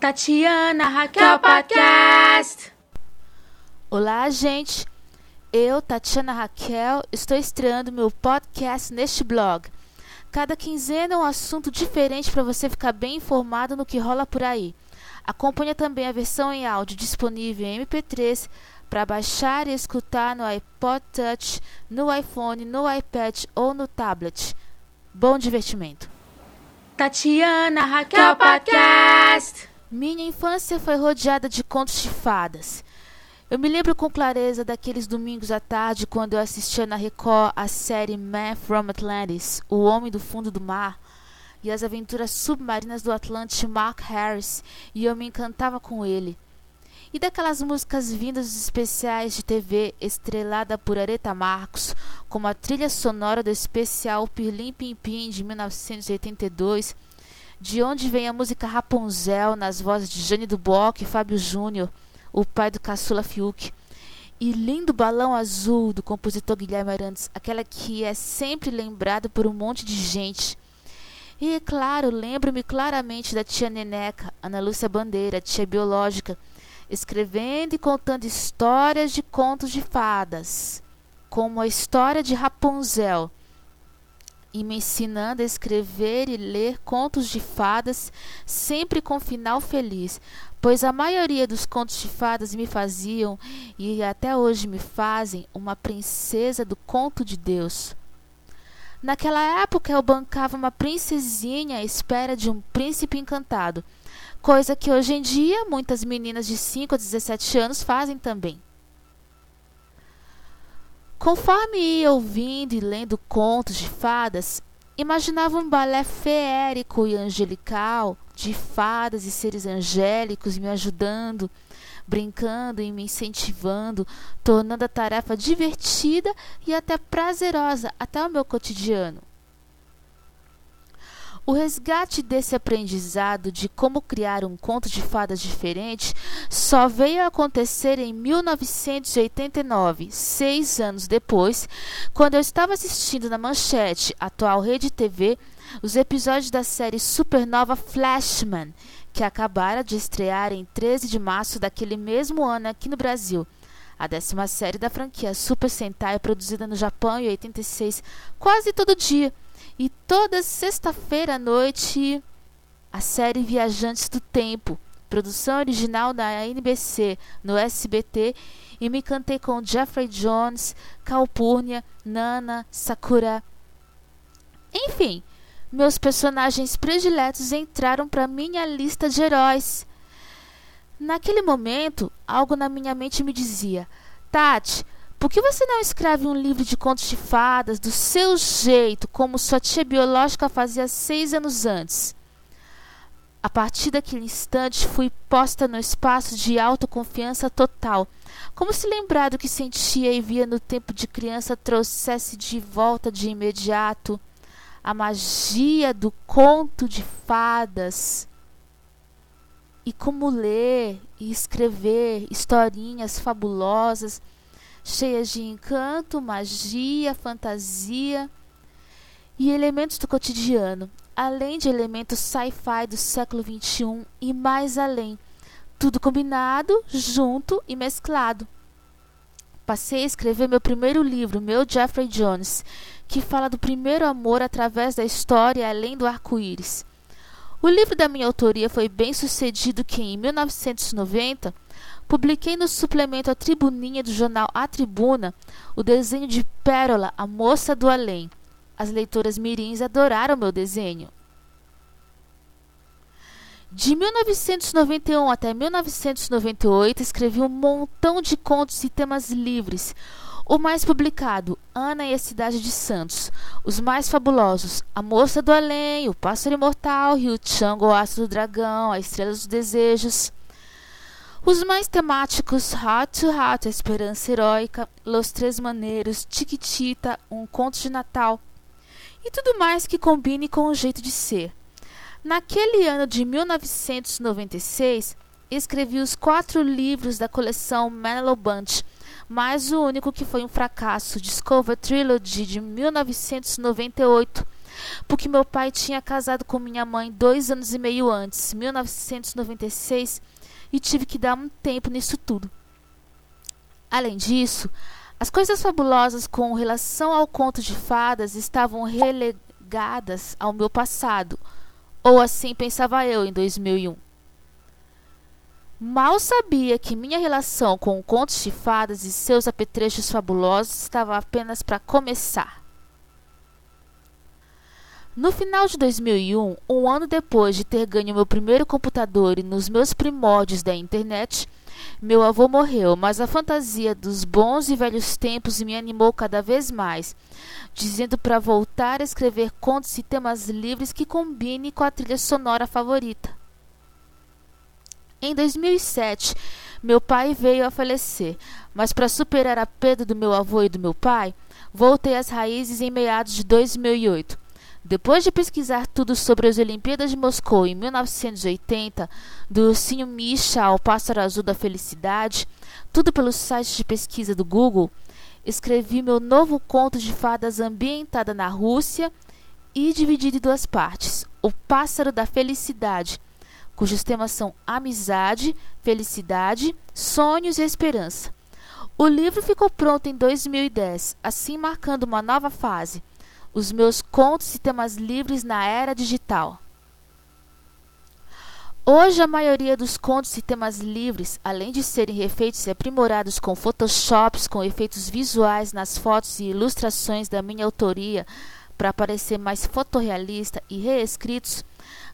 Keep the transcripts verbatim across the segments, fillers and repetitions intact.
Tatiana Raquel Podcast! Olá, gente! Eu, Tatiana Raquel, estou estreando meu podcast neste blog. Cada quinzena é um assunto diferente para você ficar bem informado no que rola por aí. Acompanha também a versão em áudio disponível em M P três para baixar e escutar no iPod Touch, no iPhone, no iPad ou no tablet. Bom divertimento! Tatiana Raquel Podcast! Minha infância foi rodeada de contos de fadas. Eu me lembro com clareza daqueles domingos à tarde quando eu assistia na Record a série Man From Atlantis, O Homem do Fundo do Mar, e as aventuras submarinas do Atlante Mark Harris, e eu me encantava com ele. E daquelas músicas vindas dos especiais de T V estrelada por Aretha Marcos, como a trilha sonora do especial Pirlim Pimpin de mil novecentos e oitenta e dois, de onde vem a música Rapunzel nas vozes de Jane Duboc e Fábio Júnior, o pai do caçula Fiuk, e Lindo Balão Azul do compositor Guilherme Arantes, aquela que é sempre lembrada por um monte de gente. E é claro, lembro-me claramente da tia Neneca, Ana Lúcia Bandeira, tia biológica, escrevendo e contando histórias de contos de fadas, como a história de Rapunzel, e me ensinando a escrever e ler contos de fadas sempre com final feliz, pois a maioria dos contos de fadas me faziam, e até hoje me fazem, uma princesa do conto de Deus. Naquela época eu bancava uma princesinha à espera de um príncipe encantado, coisa que hoje em dia muitas meninas de cinco a dezessete anos fazem também. Conforme ia ouvindo e lendo contos de fadas, imaginava um balé feérico e angelical, de fadas e seres angélicos me ajudando, brincando e me incentivando, tornando a tarefa divertida e até prazerosa até o meu cotidiano. O resgate desse aprendizado de como criar um conto de fadas diferente só veio a acontecer em mil novecentos e oitenta e nove, seis anos depois, quando eu estava assistindo na Manchete, atual Rede T V, os episódios da série Supernova Flashman, que acabara de estrear em treze de março daquele mesmo ano aqui no Brasil. A décima série da franquia Super Sentai, produzida no Japão em oitenta e seis, quase todo dia. E toda sexta-feira à noite, a série Viajantes do Tempo, produção original da N B C, no S B T, e me encantei com Jeffrey Jones, Calpurnia, Nana, Sakura. Enfim, meus personagens prediletos entraram para minha lista de heróis. Naquele momento, algo na minha mente me dizia: Tati, por que você não escreve um livro de contos de fadas do seu jeito, como sua tia biológica fazia seis anos antes? A partir daquele instante, fui posta no espaço de autoconfiança total, como se lembrar do que sentia e via no tempo de criança trouxesse de volta de imediato a magia do conto de fadas. E como ler e escrever historinhas fabulosas, cheias de encanto, magia, fantasia e elementos do cotidiano, além de elementos sci-fi do século vinte e um e mais além, tudo combinado, junto e mesclado. Passei a escrever meu primeiro livro, meu Jeffrey Jones, que fala do primeiro amor através da história além do arco-íris. O livro da minha autoria foi bem sucedido que, em mil novecentos e noventa, publiquei no suplemento A Tribuninha do jornal A Tribuna o desenho de Pérola, a Moça do Além. As leitoras mirins adoraram meu desenho. De mil novecentos e noventa e um até mil novecentos e noventa e oito, escrevi um montão de contos e temas livres. O mais publicado, Ana e a Cidade de Santos. Os mais fabulosos, A Moça do Além, O Pássaro Imortal, Rio Chango, O Astro do Dragão, A Estrela dos Desejos. Os mais temáticos, Heart to Heart, A Esperança Heroica, Los Três Maneiros, Tiquitita, Um Conto de Natal, e tudo mais que combine com o jeito de ser. Naquele ano de mil novecentos e noventa e seis, escrevi os quatro livros da coleção Manelobunch, mas o único que foi um fracasso, Discover Trilogy de mil novecentos e noventa e oito, porque meu pai tinha casado com minha mãe dois anos e meio antes, mil novecentos e noventa e seis, e tive que dar um tempo nisso tudo. Além disso, as coisas fabulosas com relação ao conto de fadas estavam relegadas ao meu passado, ou assim pensava eu em dois mil e um. Mal sabia que minha relação com contos de fadas e seus apetrechos fabulosos estava apenas para começar. No final de dois mil e um, um ano depois de ter ganho meu primeiro computador e nos meus primórdios da internet, meu avô morreu, mas a fantasia dos bons e velhos tempos me animou cada vez mais, dizendo para voltar a escrever contos e temas livres que combinem com a trilha sonora favorita. Em dois mil e sete, meu pai veio a falecer, mas para superar a perda do meu avô e do meu pai, voltei às raízes em meados de dois mil e oito. Depois de pesquisar tudo sobre as Olimpíadas de Moscou em mil novecentos e oitenta, do ursinho Misha ao Pássaro Azul da Felicidade, tudo pelo site de pesquisa do Google, escrevi meu novo conto de fadas ambientada na Rússia e dividido em duas partes, O Pássaro da Felicidade, cujos temas são amizade, felicidade, sonhos e esperança. O livro ficou pronto em dois mil e dez, assim marcando uma nova fase, os meus contos e temas livres na era digital. Hoje, a maioria dos contos e temas livres, além de serem refeitos e aprimorados com photoshops, com efeitos visuais nas fotos e ilustrações da minha autoria, para parecer mais fotorrealista e reescritos,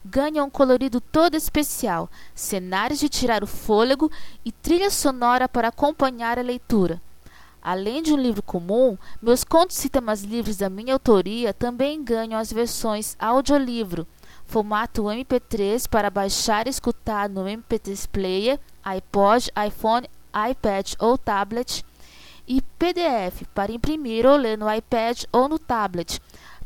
ganha um colorido todo especial, cenários de tirar o fôlego e trilha sonora para acompanhar a leitura. Além de um livro comum, meus contos e temas livres da minha autoria também ganham as versões audiolivro, formato M P três para baixar e escutar no M P três player, iPod, iPhone, iPad ou tablet, e P D F para imprimir ou ler no iPad ou no tablet,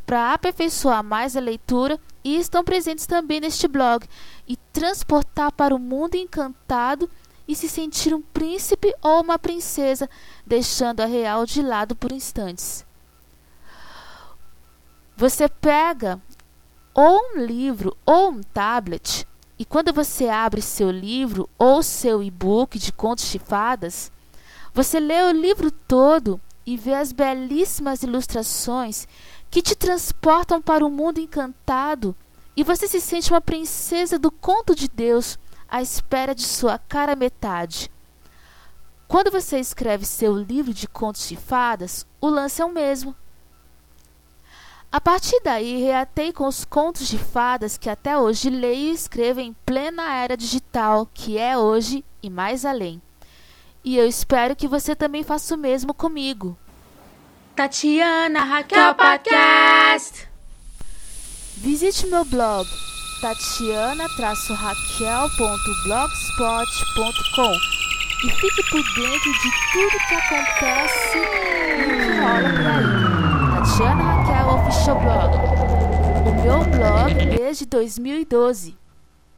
para aperfeiçoar mais a leitura. E estão presentes também neste blog, e transportar para o mundo encantado e se sentir um príncipe ou uma princesa, deixando a real de lado por instantes. Você pega ou um livro ou um tablet, e quando você abre seu livro ou seu e-book de contos de fadas, você lê o livro todo e vê as belíssimas ilustrações que te transportam para o mundo encantado e você se sente uma princesa do conto de Deus à espera de sua cara metade. Quando você escreve seu livro de contos de fadas, o lance é o mesmo. A partir daí, reatei com os contos de fadas que até hoje leio e escrevo em plena era digital, que é hoje e mais além. E eu espero que você também faça o mesmo comigo. Tatiana Raquel Podcast. Visite meu blog tatiana raquel ponto blogspot ponto com e fique por dentro de tudo que acontece e o que rola por aí. Tatiana Raquel Official Blog, o meu blog desde dois mil e doze.